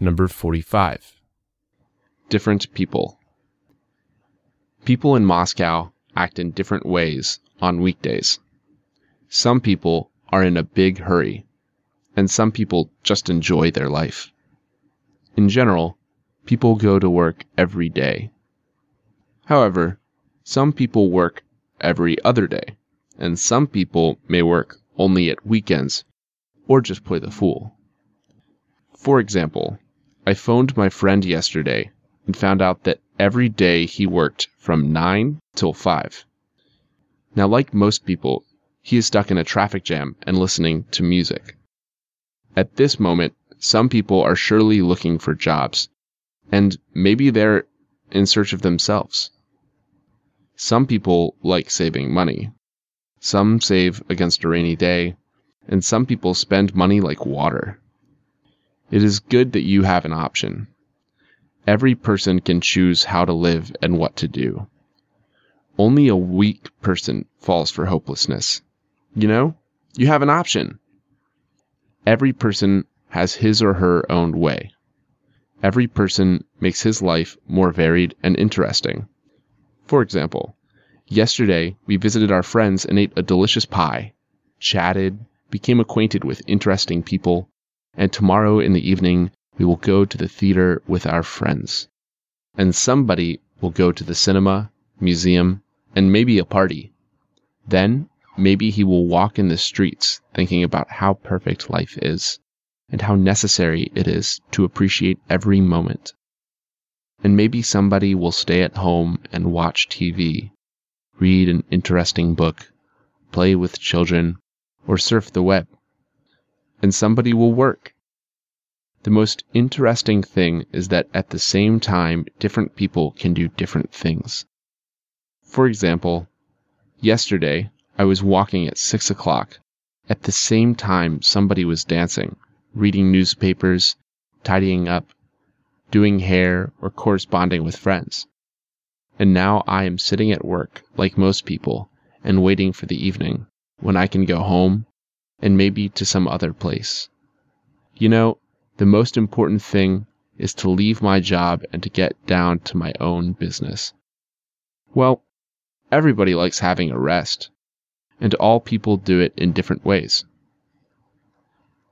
Number 45. Different people. People in Moscow act in different ways on weekdays. Some people are in a big hurry, and some people just enjoy their life. In general, people go to work every day. However, some people work every other day, and some people may work only at weekends, or just play the fool. For example, I phoned my friend yesterday and found out that every day he worked from 9 till 5. Now, like most people, he is stuck in a traffic jam and listening to music. At this moment, some people are surely looking for jobs, and maybe they're in search of themselves. Some people like saving money. Some save against a rainy day, and some people spend money like water. It is good that you have an option. Every person can choose how to live and what to do. Only a weak person falls for hopelessness. You know, you have an option. Every person has his or her own way. Every person makes his life more varied and interesting. For example, yesterday we visited our friends and ate a delicious pie, chatted, became acquainted with interesting people, and tomorrow in the evening, we will go to the theater with our friends. And somebody will go to the cinema, museum, and maybe a party. Then, maybe he will walk in the streets thinking about how perfect life is, and how necessary it is to appreciate every moment. And maybe somebody will stay at home and watch TV, read an interesting book, play with children, or surf the web. And somebody will work. The most interesting thing is that at the same time, different people can do different things. For example, yesterday I was walking at 6 o'clock. At the same time, somebody was dancing, reading newspapers, tidying up, doing hair, or corresponding with friends. And now I am sitting at work, like most people, and waiting for the evening, when I can go home, and maybe to some other place. You know, the most important thing is to leave my job and to get down to my own business. Well, everybody likes having a rest, and all people do it in different ways.